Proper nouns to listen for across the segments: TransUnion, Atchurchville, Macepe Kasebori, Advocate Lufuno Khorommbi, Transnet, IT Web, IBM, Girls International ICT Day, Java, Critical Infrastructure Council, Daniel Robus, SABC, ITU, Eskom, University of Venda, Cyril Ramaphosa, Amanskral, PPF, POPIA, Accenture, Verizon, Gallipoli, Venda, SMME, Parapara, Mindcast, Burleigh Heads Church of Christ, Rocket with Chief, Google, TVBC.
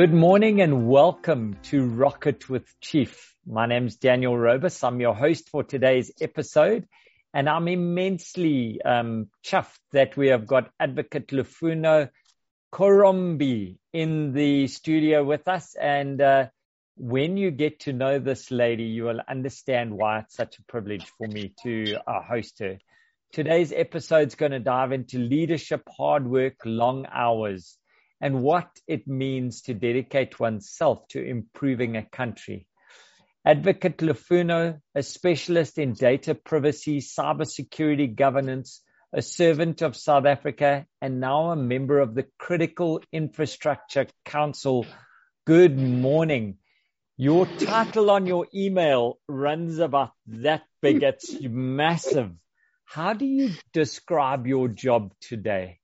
Good morning and welcome to Rocket with Chief. My name's Daniel Robus. I'm your host for today's episode, and I'm immensely chuffed that we have got Advocate Lufuno Khorommbi in the studio with us. And when you get to know this lady, you will understand why it's such a privilege for me to host her. Today's episode's going to dive into leadership, hard work, long hours, and what it means to dedicate oneself to improving a country. Advocate Lufuno, a specialist in data privacy, cybersecurity governance, a servant of South Africa, and now a member of the Critical Infrastructure Council. Good morning. Your title on your email runs about that big. It's massive. How do you describe your job today?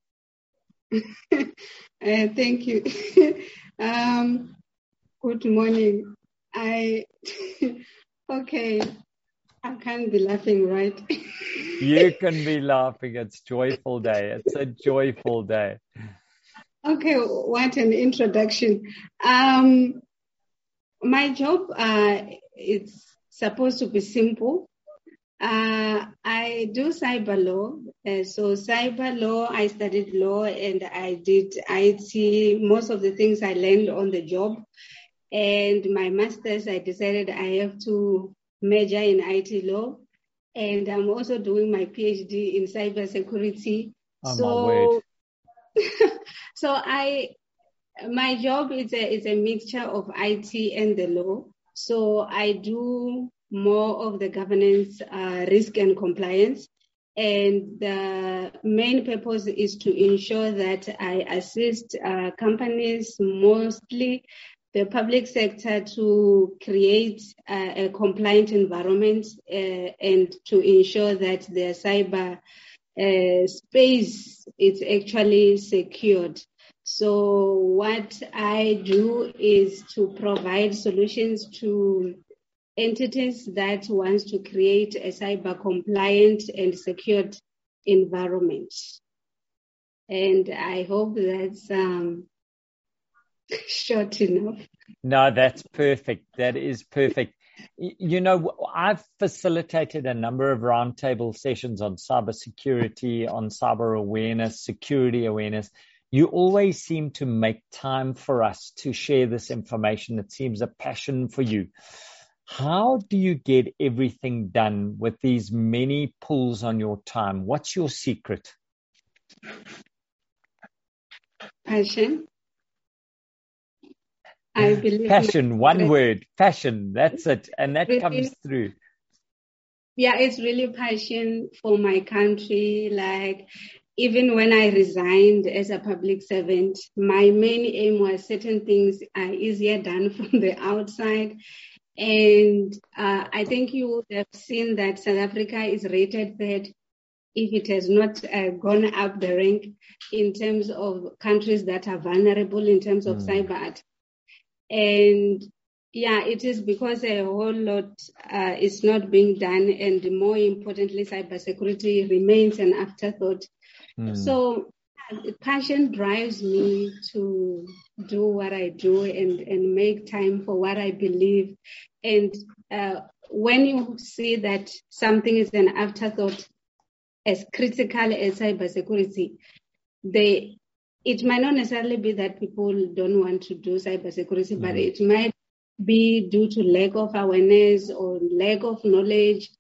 Thank you. Good morning. I can't be laughing, right? You can be laughing. It's a joyful day. It's a joyful day. Okay, what an introduction. My job is supposed to be simple. I do cyber law. I studied law and I did IT. Most of the things I learned on the job. And my master's, I decided I have to major in IT law. And I'm also doing my PhD in cybersecurity. My job is a mixture of IT and the law. So I do more of the governance, risk and compliance. And the main purpose is to ensure that I assist companies, mostly the public sector, to create a compliant environment and to ensure that their cyber space is actually secured. So what I do is to provide solutions to entities that wants to create a cyber compliant and secured environment. And I hope that's short enough. No, that's perfect. That is perfect. You know, I've facilitated a number of roundtable sessions on cybersecurity, on cyber awareness, security awareness. You always seem to make time for us to share this information. It seems a passion for you. How do you get everything done with these many pulls on your time? What's your secret? Passion. I believe passion. One word. Passion. That's it. And that comes through. Yeah, it's really passion for my country. Like, even when I resigned as a public servant, my main aim was certain things are easier done from the outside. And I think you would have seen that South Africa is rated third, if it has not gone up the rank, in terms of countries that are vulnerable in terms of cyber attack. And yeah, it is because a whole lot is not being done, and more importantly, cybersecurity remains an afterthought. So passion drives me to do what I do and make time for what I believe. And when you see that something is an afterthought, as critical as cybersecurity, it might not necessarily be that people don't want to do cybersecurity, but it might be due to lack of awareness or lack of knowledge.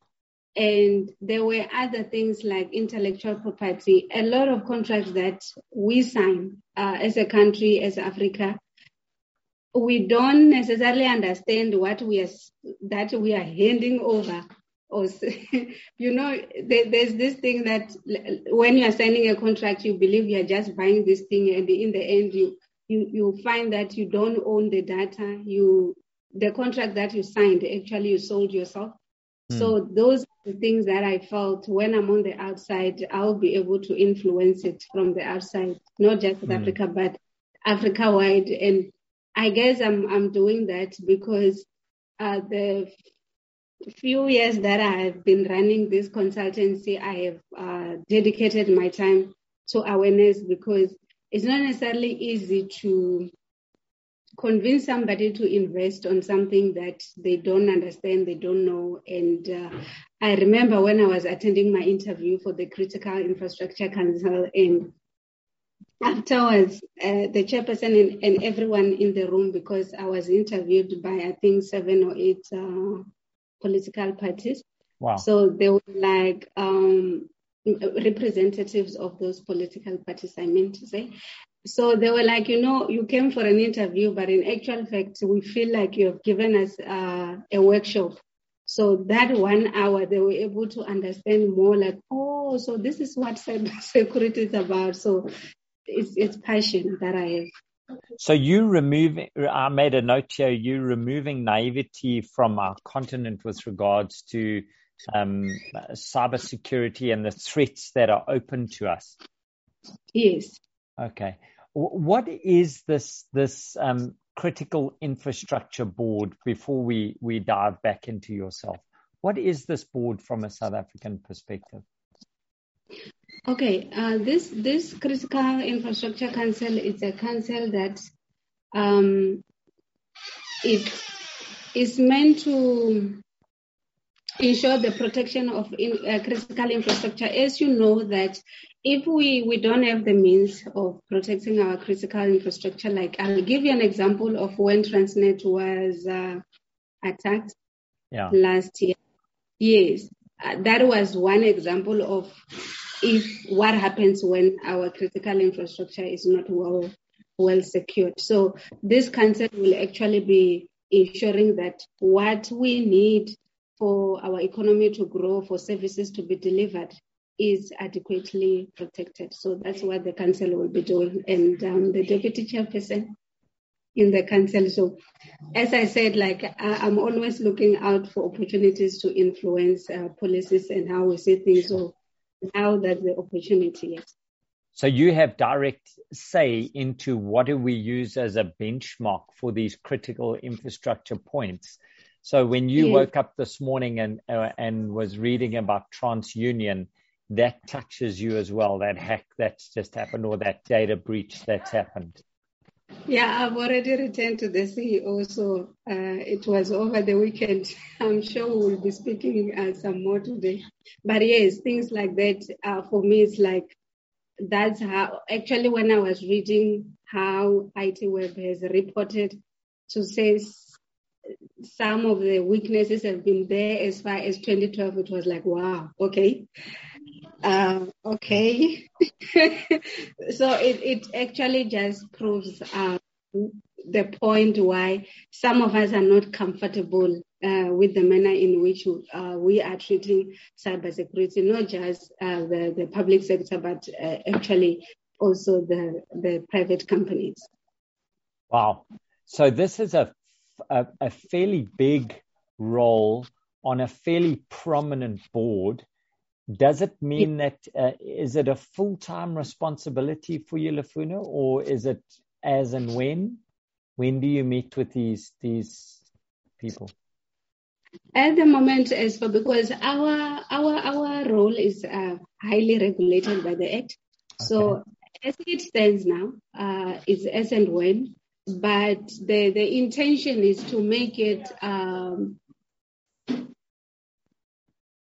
And there were other things like intellectual property. A lot of contracts that we sign as a country, as Africa, we don't necessarily understand what we are handing over. Or, you know, there's this thing that when you are signing a contract, you believe you are just buying this thing, and in the end, you find that you don't own the data. The contract that you signed, actually, you sold yourself. So those are the things that I felt when I'm on the outside, I'll be able to influence it from the outside, not just South Africa, but Africa-wide. And I guess I'm doing that because the few years that I have been running this consultancy, I have dedicated my time to awareness, because it's not necessarily easy to convince somebody to invest on something that they don't understand, they don't know. And I remember when I was attending my interview for the Critical Infrastructure Council, and afterwards, the chairperson and everyone in the room, because I was interviewed by, I think, 7 or 8 political parties. Wow. So they were like representatives of those political parties, I meant to say. So they were like, you know, you came for an interview, but in actual fact, we feel like you have given us a workshop. So that 1 hour, they were able to understand more like, oh, so this is what cybersecurity is about. So it's passion that I have. So I made a note here, you removing naivety from our continent with regards to cybersecurity and the threats that are open to us. Yes. Okay. What is this Critical Infrastructure Board, before we dive back into yourself? What is this board from a South African perspective? Okay. This Critical Infrastructure Council is a council that it is meant to ensure the protection of critical infrastructure. As you know that if we don't have the means of protecting our critical infrastructure, like I'll give you an example of when Transnet was attacked last year. Yes, that was one example of what happens when our critical infrastructure is not well secured. So this council will actually be ensuring that what we need for our economy to grow, for services to be delivered, is adequately protected. So that's what the council will be doing. And the deputy chairperson in the council. So as I said, like I'm always looking out for opportunities to influence policies and how we see things. So now that's the opportunity. Yes. So you have direct say into what do we use as a benchmark for these critical infrastructure points. So when you woke up this morning and was reading about TransUnion, that touches you as well, that hack that's just happened or that data breach that's happened. Yeah, I've already returned to the CEO, so it was over the weekend. I'm sure we'll be speaking some more today. But yes, things like that, for me, it's like, that's how, actually when I was reading how IT Web has reported to say some of the weaknesses have been there as far as 2012. It was like, wow, okay. So it actually just proves the point why some of us are not comfortable with the manner in which we are treating cybersecurity, not just the public sector, but actually also the private companies. Wow. So this is a fairly big role on a fairly prominent board. Does it mean that is it a full-time responsibility for you, Lufuno, or is it as and when? When do you meet with these people? At the moment, because our role is highly regulated by the Act. Okay. So as it stands now, it's as and when. But the intention is to make it,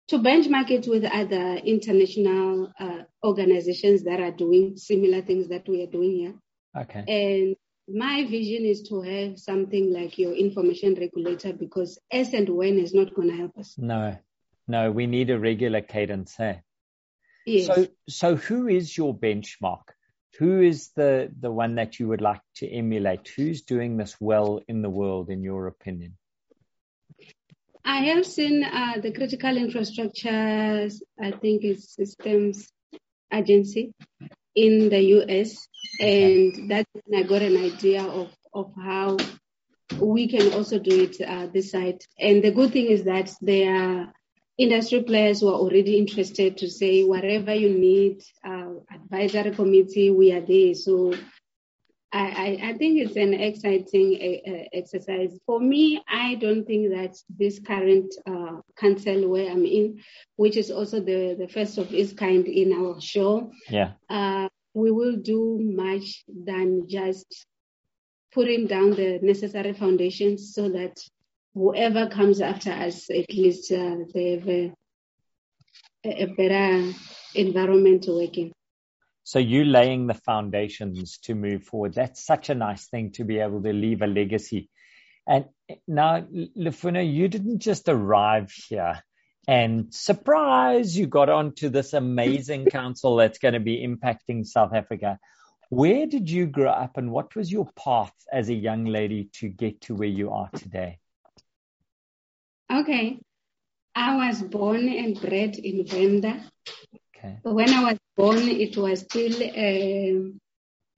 to benchmark it with other international organizations that are doing similar things that we are doing here. Okay. And my vision is to have something like your information regulator, because as and when is not going to help us. No, we need a regular cadence, eh? Yes. So who is your benchmark? Who is the one that you would like to emulate? Who's doing this well in the world, in your opinion? I have seen the Critical Infrastructure, I think it's Systems Agency in the US. And that's when I got an idea of how we can also do it this side. And the good thing is that there are industry players who are already interested to say, whatever you need, advisory committee, we are there. So I think it's an exciting exercise. For me, I don't think that this current council where I'm in, which is also the first of its kind in our show, we will do much than just putting down the necessary foundations so that whoever comes after us, at least they have a better environment to work in. So you laying the foundations to move forward. That's such a nice thing to be able to leave a legacy. And now, Lufuno, you didn't just arrive here and surprise, you got onto this amazing council that's going to be impacting South Africa. Where did you grow up and what was your path as a young lady to get to where you are today? Okay. I was born and bred in Venda. Okay. When I was born, it was still a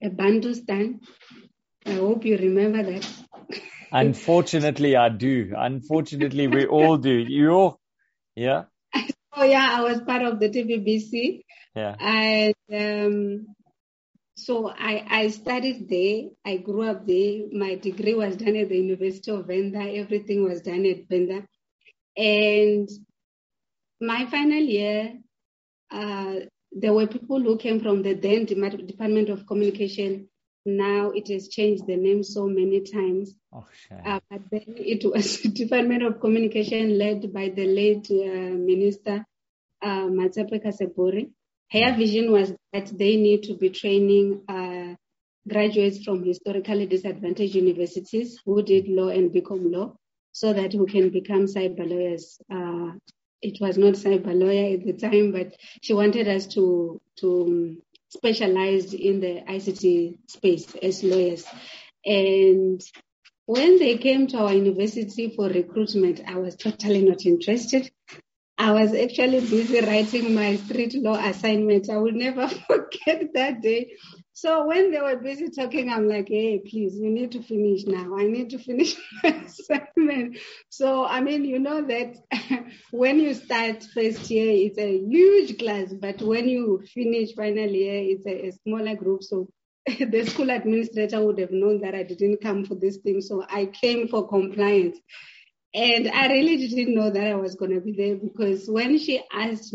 Bandustan. I hope you remember that. Unfortunately, I do. Unfortunately, we all do. Yeah. Oh, yeah. I was part of the TVBC. Yeah. And so I studied there. I grew up there. My degree was done at the University of Venda. Everything was done at Venda. And my final year, there were people who came from the then Department of Communication. Now it has changed the name so many times. Oh, shame. But then it was Department of Communication led by the late Minister Macepe Kasebori. Her vision was that they need to be training graduates from historically disadvantaged universities who did law and become law, so that who can become cyber lawyers. It was not cyber lawyer at the time, but she wanted us to specialize in the ICT space as lawyers. And when they came to our university for recruitment, I was totally not interested. I was actually busy writing my street law assignment. I will never forget that day. So when they were busy talking, I'm like, hey, please, you need to finish now. I need to finish my assignment. So, I mean, you know that when you start first year, it's a huge class. But when you finish final year, it's a smaller group. So the school administrator would have known that I didn't come for this thing. So I came for compliance. And I really didn't know that I was going to be there, because when they asked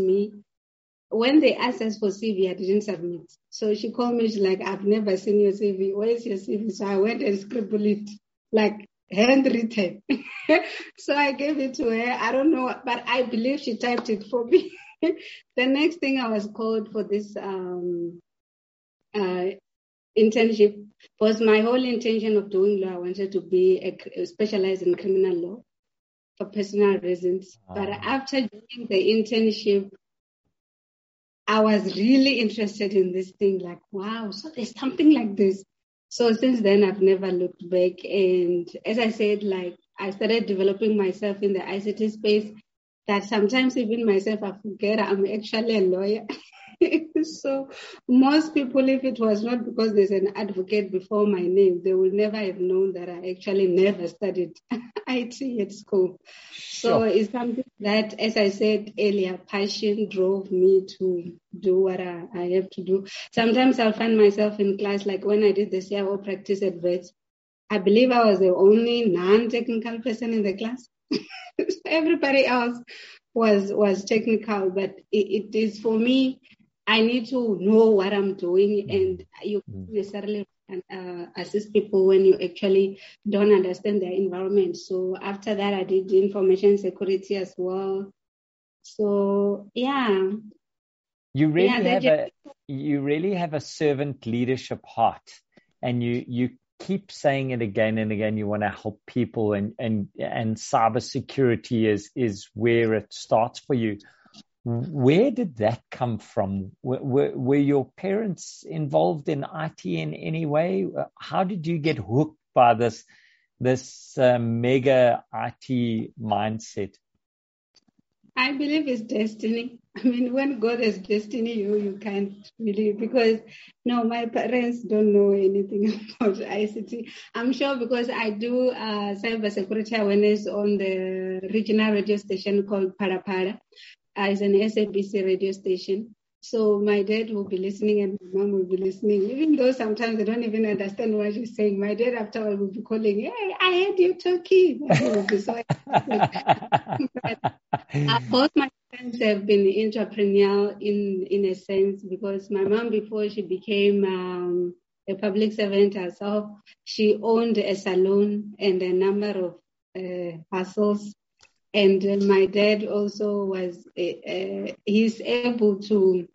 us for CV, I didn't submit. So she called me, she's like, I've never seen your CV. Where's your CV? So I went and scribbled it, like handwritten. So I gave it to her. I don't know, but I believe she typed it for me. The next thing, I was called for this internship. It was my whole intention of doing law. I wanted to be specialized in criminal law, for personal reasons. But after doing the internship, I was really interested in this thing, like, wow, so there's something like this. So since then, I've never looked back. And as I said, like, I started developing myself in the ICT space, that sometimes even myself, I forget I'm actually a lawyer. So most people, if it was not because there's an advocate before my name, they would never have known that I actually never studied IT at school. Sure. So it's something that, as I said earlier, passion drove me to do what I have to do. Sometimes I'll find myself in class, like when I did the CIO practice at VETS, I believe I was the only non-technical person in the class. Everybody else was technical, but it is, for me, I need to know what I'm doing, and you can't necessarily assist people when you actually don't understand their environment. So after that, I did information security as well. So, yeah. You really have a servant leadership heart, and you keep saying it again and again. You want to help people, and cybersecurity is where it starts for you. Where did that come from? Were your parents involved in IT in any way? How did you get hooked by this mega IT mindset? I believe it's destiny. I mean, when God has destiny, you can't really, because no, my parents don't know anything about ICT. I'm sure, because I do cybersecurity awareness on the regional radio station called Parapara. As an SABC radio station. So my dad will be listening and my mom will be listening, even though sometimes I don't even understand what she's saying. My dad afterwards will be calling, hey, I heard you talking. But both my parents have been entrepreneurial in a sense, because my mom, before she became a public servant herself. She owned a salon and a number of parcels. And my dad also was, he's able to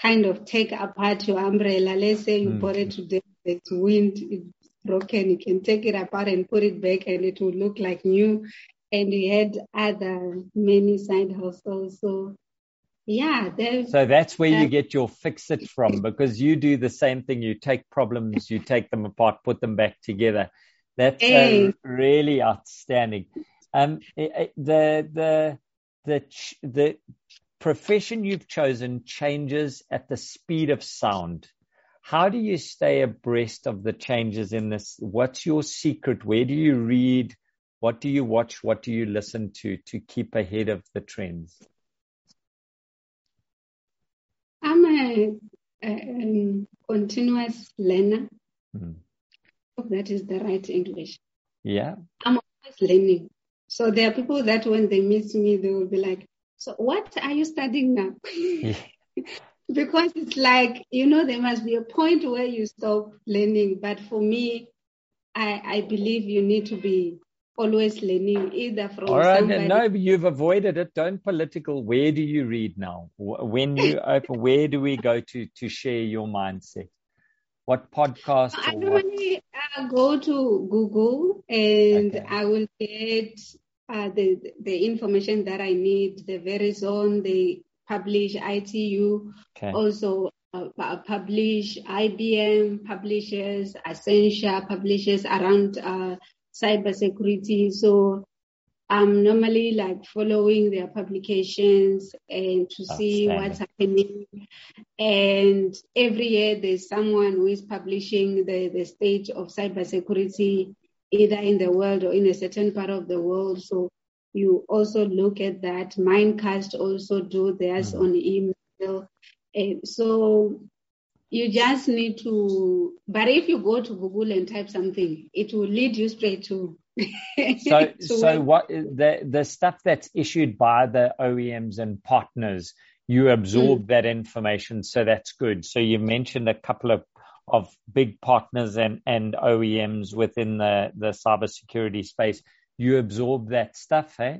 kind of take apart your umbrella. Let's say you bought it today, it's wind, it's broken. You can take it apart and put it back and it will look like new. And we had other many side hustles. So, yeah. So that's where you get your fix it from, because you do the same thing. You take problems, you take them apart, put them back together. That's really outstanding. The profession you've chosen changes at the speed of sound. How do you stay abreast of the changes in this? What's your secret? Where do you read? What do you watch? What do you listen to keep ahead of the trends? I'm a continuous learner. I hope that is the right English. Yeah. I'm always learning. So there are people that when they meet me, they will be like, so what are you studying now? Yeah. Because it's like, you know, there must be a point where you stop learning. But for me, I believe you need to be always learning, either from somebody. No, you've avoided it. Don't political. Where do you read now? When you open, where do we go to share your mindset? What podcast? I normally go to Google and I will get the information that I need. The Verizon, they publish ITU, also publish IBM, publishes Accenture, publishes around cybersecurity. So I'm normally like following their publications and to see what's happening. And every year there's someone who is publishing the state of cybersecurity, either in the world or in a certain part of the world. So you also look at that. Mindcast also do theirs on email. And so you just need to, but if you go to Google and type something, it will lead you straight to. So what is the stuff that's issued by the OEMs and partners, you absorb that information. So that's good. So you mentioned a couple of big partners and OEMs within the cybersecurity space. You absorb that stuff, eh?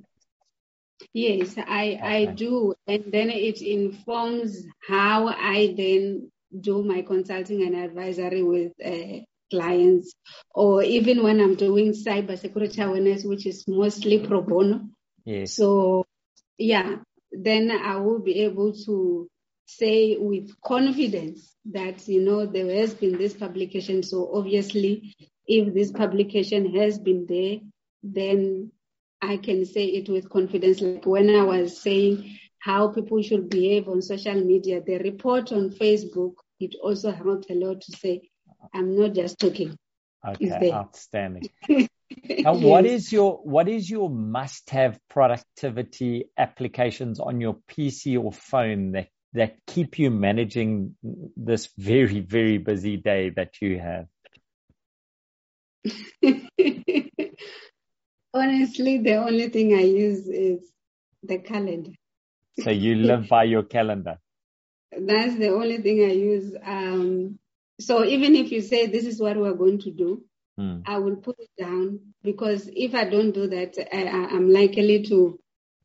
Yes, I do. And then it informs how I then do my consulting and advisory with clients, or even when I'm doing cybersecurity awareness, which is mostly pro bono. Yes. So, yeah, then I will be able to say with confidence that, you know, there has been this publication. So obviously, if this publication has been there, then I can say it with confidence. Like when I was saying how people should behave on social media, the report on Facebook, it also helped a lot to say, I'm not just talking. Okay, outstanding. Now, what is your must-have productivity applications on your PC or phone that keep you managing this very, very busy day that you have? Honestly, the only thing I use is the calendar. So you live by your calendar? That's the only thing I use. So even if you say this is what we're going to do, I will put it down, because if I don't do that, I'm likely to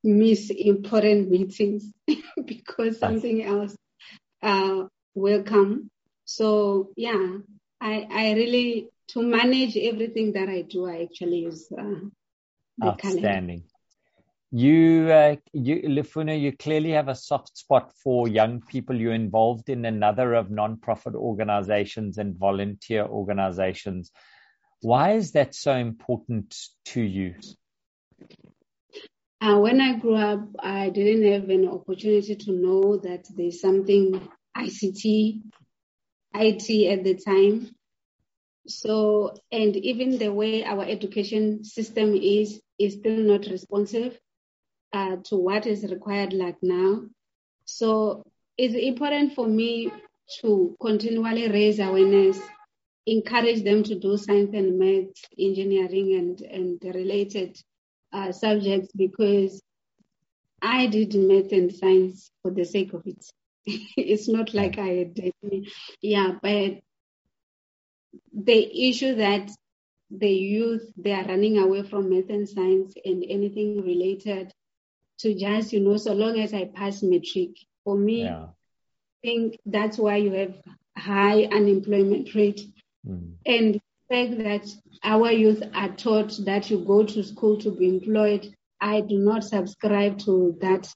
miss important meetings because something else will come. So, yeah, I really, to manage everything that I do, I actually use the calendar. You, Lufuno, you clearly have a soft spot for young people. You're involved in another of non-profit organizations and volunteer organizations. Why is that so important to you? When I grew up, I didn't have an opportunity to know that there's something ICT, IT at the time. So, and even the way our education system is still not responsive to what is required like now. So it's important for me to continually raise awareness, encourage them to do science and math, engineering and related subjects, because I did math and science for the sake of it. It's not like I did. Yeah, but the issue that the youth, they are running away from math and science and anything related to just, you know, so long as I pass matric. For me, yeah. I think that's why you have high unemployment rate. Mm. And the fact that our youth are taught that you go to school to be employed, I do not subscribe to that.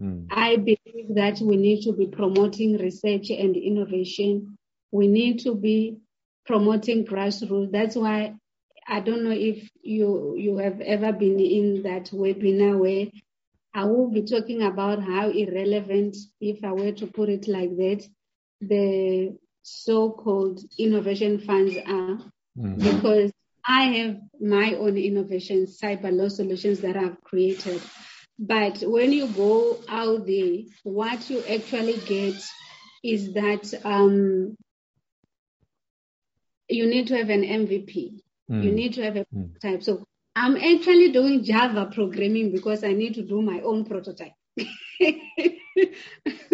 Mm. I believe that we need to be promoting research and innovation. We need to be promoting grassroots. That's why I don't know if you have ever been in that webinar where I will be talking about how irrelevant, if I were to put it like that, the so-called innovation funds are. Mm-hmm. Because I have my own innovations, cyber law solutions that I've created. But when you go out there, what you actually get is that you need to have an MVP. Mm. You need to have a prototype. So I'm actually doing Java programming because I need to do my own prototype.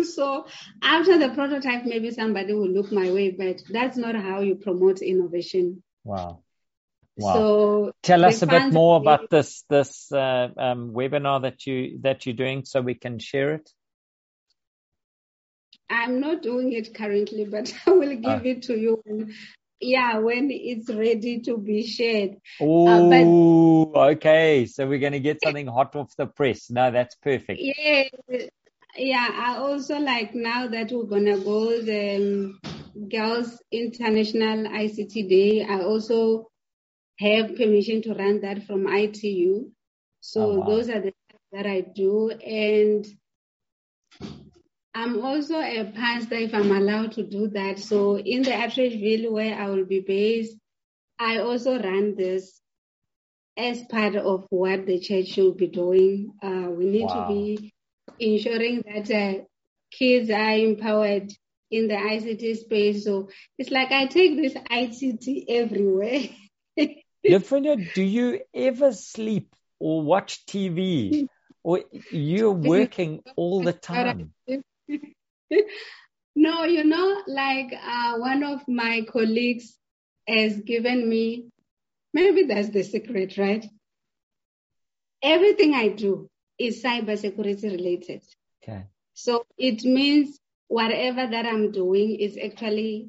So after the prototype, maybe somebody will look my way, but that's not how you promote innovation. Wow. So tell us a bit more about this webinar that you're doing so we can share it. I'm not doing it currently, but I will give it to you when it's ready to be shared. Oh, okay. So we're going to get something hot off the press. No, that's perfect. Yeah. I also like now that we're going to go the Girls International ICT Day. I also have permission to run that from ITU. So those are the things that I do. And I'm also a pastor, if I'm allowed to do that. So in the Atchurchville where I will be based, I also run this as part of what the church should be doing. We need to be ensuring that kids are empowered in the ICT space. So it's like I take this ICT everywhere. Lufuno, do you ever sleep or watch TV? Or you're working all the time? No, you know, like one of my colleagues has given me, maybe that's the secret, right? Everything I do is cybersecurity related. Okay. So it means whatever that I'm doing is actually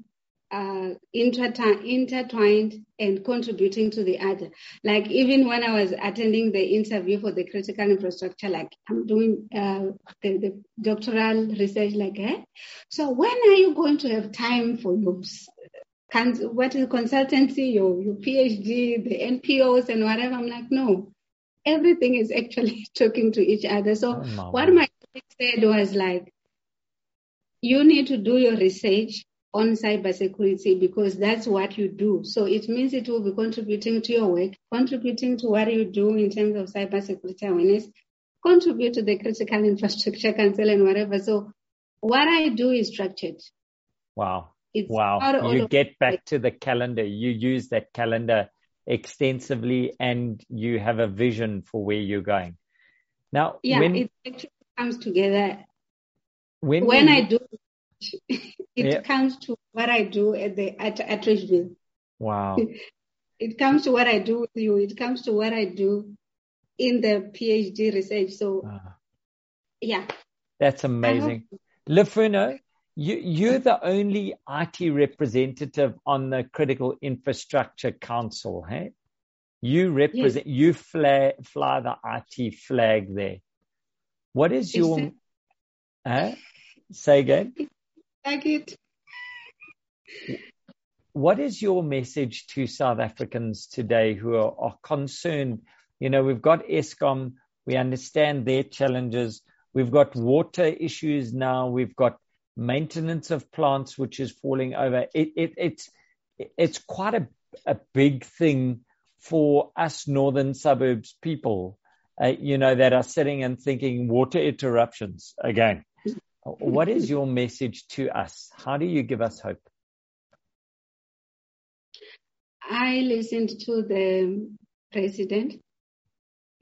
intertwined and contributing to the other. Like even when I was attending the interview for the critical infrastructure, like I'm doing the doctoral research, like, so when are you going to have time for what is consultancy, your PhD, the NPOs and whatever? I'm like, no, everything is actually talking to each other. So what my colleague said was like, you need to do your research on cybersecurity because that's what you do. So it means it will be contributing to your work, contributing to what you do in terms of cybersecurity awareness, contribute to the Critical Infrastructure Council and whatever. So what I do is structured. Wow. You get back to the calendar. You use that calendar extensively and you have a vision for where you're going. Now, when it actually comes together. When I do it comes to what I do at Atchurchville. Wow. It comes to what I do with you. It comes to what I do in the PhD research. So, That's amazing. Lufuno, you're the only IT representative on the Critical Infrastructure Council, hey? You represent, you fly the IT flag there. What is your... Say again? Like it. What is your message to South Africans today who are concerned? You know, we've got Eskom. We understand their challenges. We've got water issues now. We've got maintenance of plants, which is falling over. It's quite a big thing for us northern suburbs people, you know, that are sitting and thinking water interruptions again. What is your message to us? How do you give us hope? I listened to the president.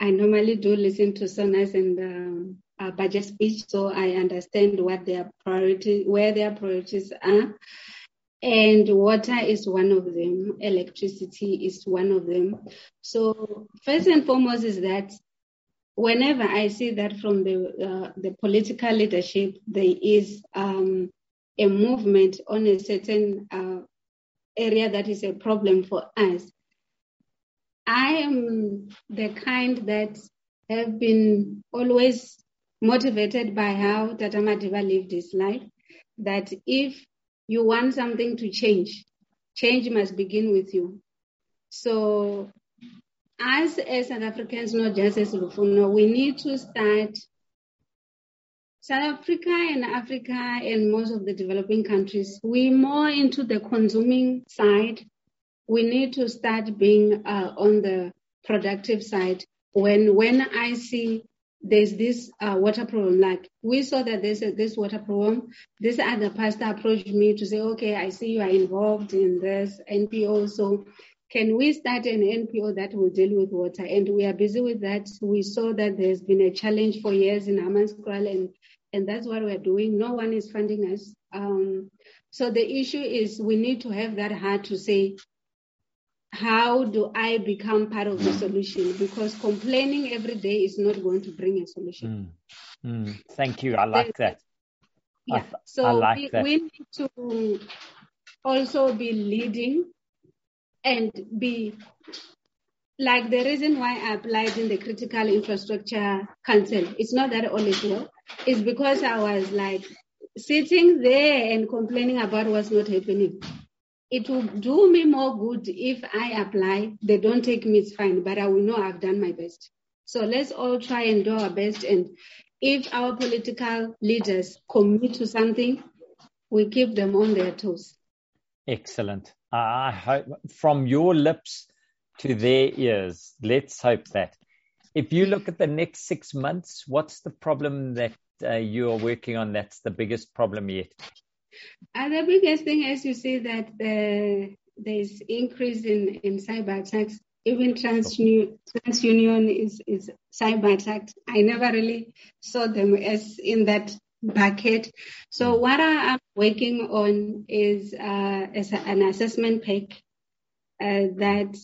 I normally do listen to Sonas and our budget speech, so I understand what their priority, where their priorities are. And water is one of them. Electricity is one of them. So first and foremost is that whenever I see that from the political leadership, there is a movement on a certain area that is a problem for us. I am the kind that have been always motivated by how Tata Madiba lived his life, that if you want something to change, change must begin with you. So us as South Africans, not just as Lufuno, we need to start. South Africa and Africa and most of the developing countries, we're more into the consuming side. We need to start being on the productive side. When I see there's this water problem, like we saw that there's this water problem, this other pastor approached me to say, okay, I see you are involved in this NPO, so can we start an NPO that will deal with water? And we are busy with that. We saw that there's been a challenge for years in Amanskral, and that's what we're doing. No one is funding us. So the issue is we need to have that heart to say, how do I become part of the solution? Because complaining every day is not going to bring a solution. Thank you. I like that. Yeah. We need to also be leading. And be like the reason why I applied in the Critical Infrastructure Council. It's not that all is well. It's because I was like sitting there and complaining about what's not happening. It will do me more good if I apply. They don't take me, it's fine, but I will know I've done my best. So let's all try and do our best. And if our political leaders commit to something, we keep them on their toes. Excellent. I hope from your lips to their ears, let's hope that. If you look at the next 6 months, what's the problem that you are working on that's the biggest problem yet? The biggest thing is you see that there's increase in cyber attacks. Even TransUnion is cyber attacked. I never really saw them as in that bucket. So what I'm working on is an assessment pack that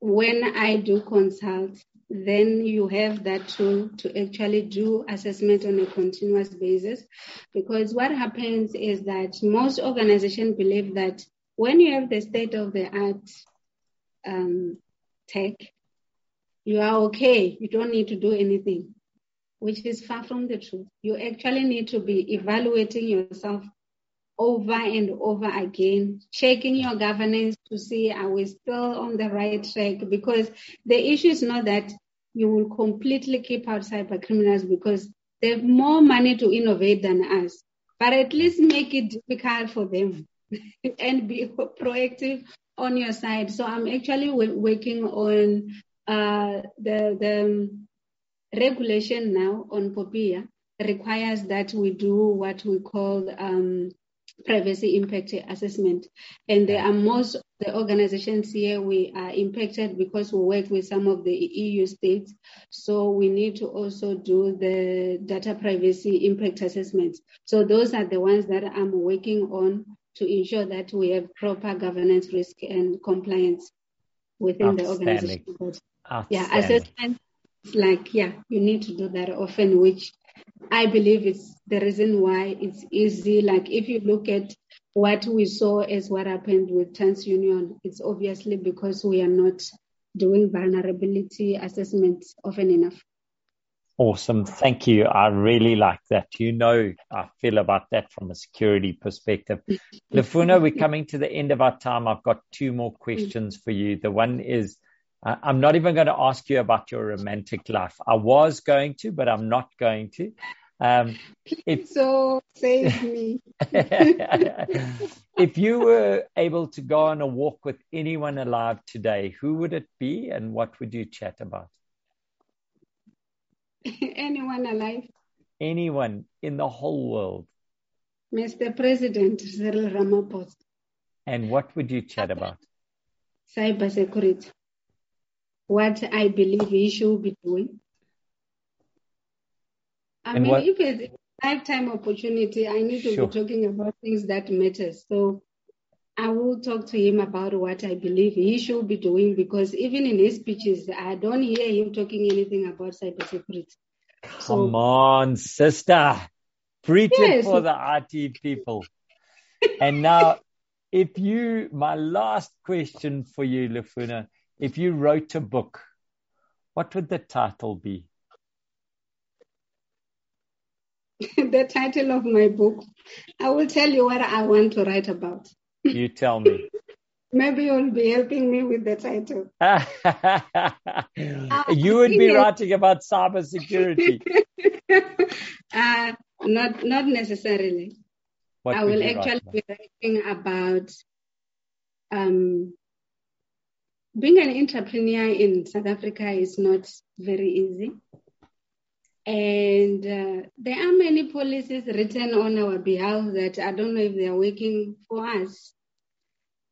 when I do consult, then you have that tool to actually do assessment on a continuous basis. Because what happens is that most organizations believe that when you have the state-of-the-art tech, you are okay. You don't need to do anything, which is far from the truth. You actually need to be evaluating yourself over and over again, checking your governance to see are we still on the right track, because the issue is not that you will completely keep out cyber criminals because they have more money to innovate than us, but at least make it difficult for them and be proactive on your side. So I'm actually working on the regulation now on POPIA requires that we do what we call privacy impact assessment. And there are most of the organizations here we are impacted because we work with some of the EU states. So we need to also do the data privacy impact assessments. So those are the ones that I'm working on to ensure that we have proper governance, risk and compliance within the organization. Yeah, assessment. Like, yeah, you need to do that often, which I believe is the reason why it's easy. Like, if you look at what we saw as what happened with TransUnion, it's obviously because we are not doing vulnerability assessments often enough. Awesome. Thank you. I really like that. You know, I feel about that from a security perspective. Lufuno, we're coming to the end of our time. I've got two more questions for you. The one is, I'm not even going to ask you about your romantic life. I was going to, but I'm not going to. So save me. If you were able to go on a walk with anyone alive today, who would it be and what would you chat about? Anyone alive? Anyone in the whole world. Mr. President Cyril Ramaphosa. And what would you chat about? Cybersecurity. What I believe he should be doing. I mean, if it's lifetime opportunity. I need to be talking about things that matter. So I will talk to him about what I believe he should be doing, because even in his speeches, I don't hear him talking anything about cybersecurity. Come on, sister. Preach it for the RT people. And now, my last question for you, Lufuno, if you wrote a book, what would the title be? The title of my book, I will tell you what I want to write about. You tell me. Maybe you'll be helping me with the title. You would be writing about cybersecurity. Not necessarily. What I will actually be writing about being an entrepreneur in South Africa is not very easy. And there are many policies written on our behalf that I don't know if they are working for us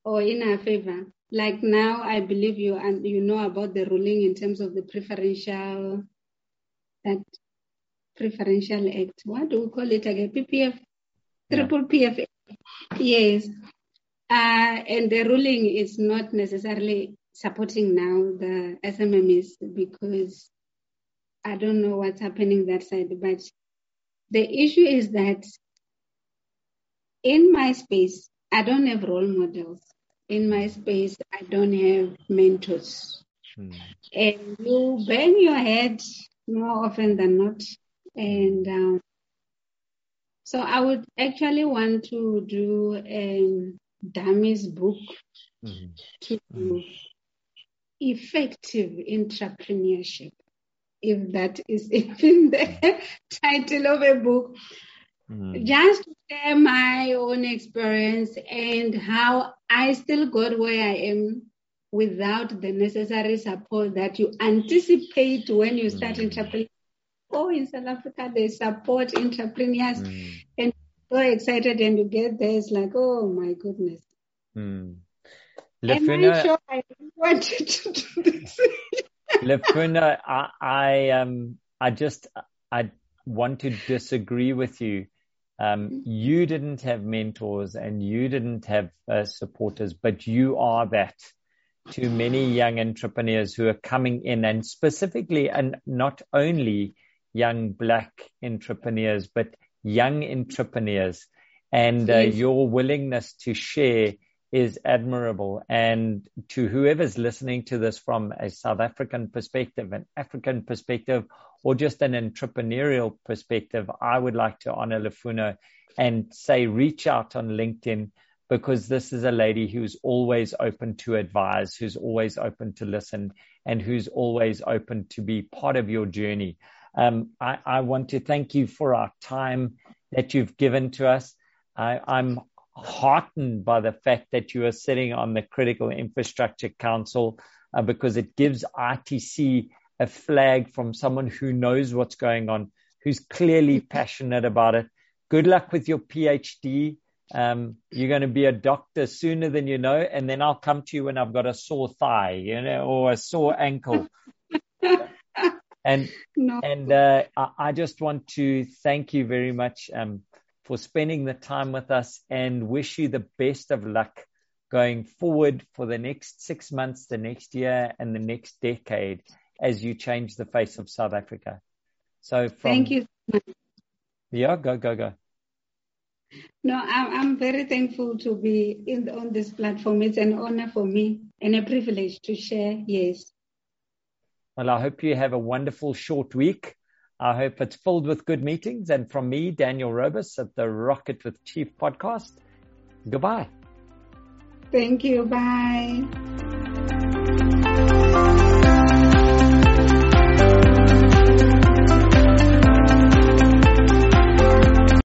or in our favor. Like now, I believe you know about the ruling in terms of the preferential act. What do we call it again? PPF, triple PFA. Yes. And the ruling is not necessarily supporting now the SMMEs, because I don't know what's happening that side, but the issue is that in my space, I don't have role models. In my space, I don't have mentors. And you bang your head more often than not. And so I would actually want to do a dummies book to effective entrepreneurship. If that is even the title of a book, just to share my own experience and how I still got where I am without the necessary support that you anticipate when you start entrepreneurship. Oh, in South Africa, they support entrepreneurs, and you're so excited, and you get there, it's like, oh my goodness. Am I sure I wanted to do this? Lufuno, I want to disagree with you. You didn't have mentors and you didn't have supporters, but you are that to many young entrepreneurs who are coming in, and specifically, and not only young Black entrepreneurs, but young entrepreneurs. And your willingness to share is admirable. And to whoever's listening to this from a South African perspective, an African perspective, or just an entrepreneurial perspective, I would like to honor Lufuno and say, reach out on LinkedIn, because this is a lady who's always open to advise, who's always open to listen, and who's always open to be part of your journey. I want to thank you for our time that you've given to us. I'm heartened by the fact that you are sitting on the Critical Infrastructure Council, because it gives ITC a flag from someone who knows what's going on, who's clearly passionate about it. Good luck with your PhD. You're going to be a doctor sooner than you know, and then I'll come to you when I've got a sore thigh, or a sore ankle. I just want to thank you very much for spending the time with us, and wish you the best of luck going forward for the next 6 months, the next year, and the next decade as you change the face of South Africa. So thank you. Yeah, go. No, I'm very thankful to be on this platform. It's an honor for me and a privilege to share. Yes. Well, I hope you have a wonderful short week. I hope it's filled with good meetings. And from me, Daniel Robus at the Rocket with Chief podcast, goodbye. Thank you. Bye.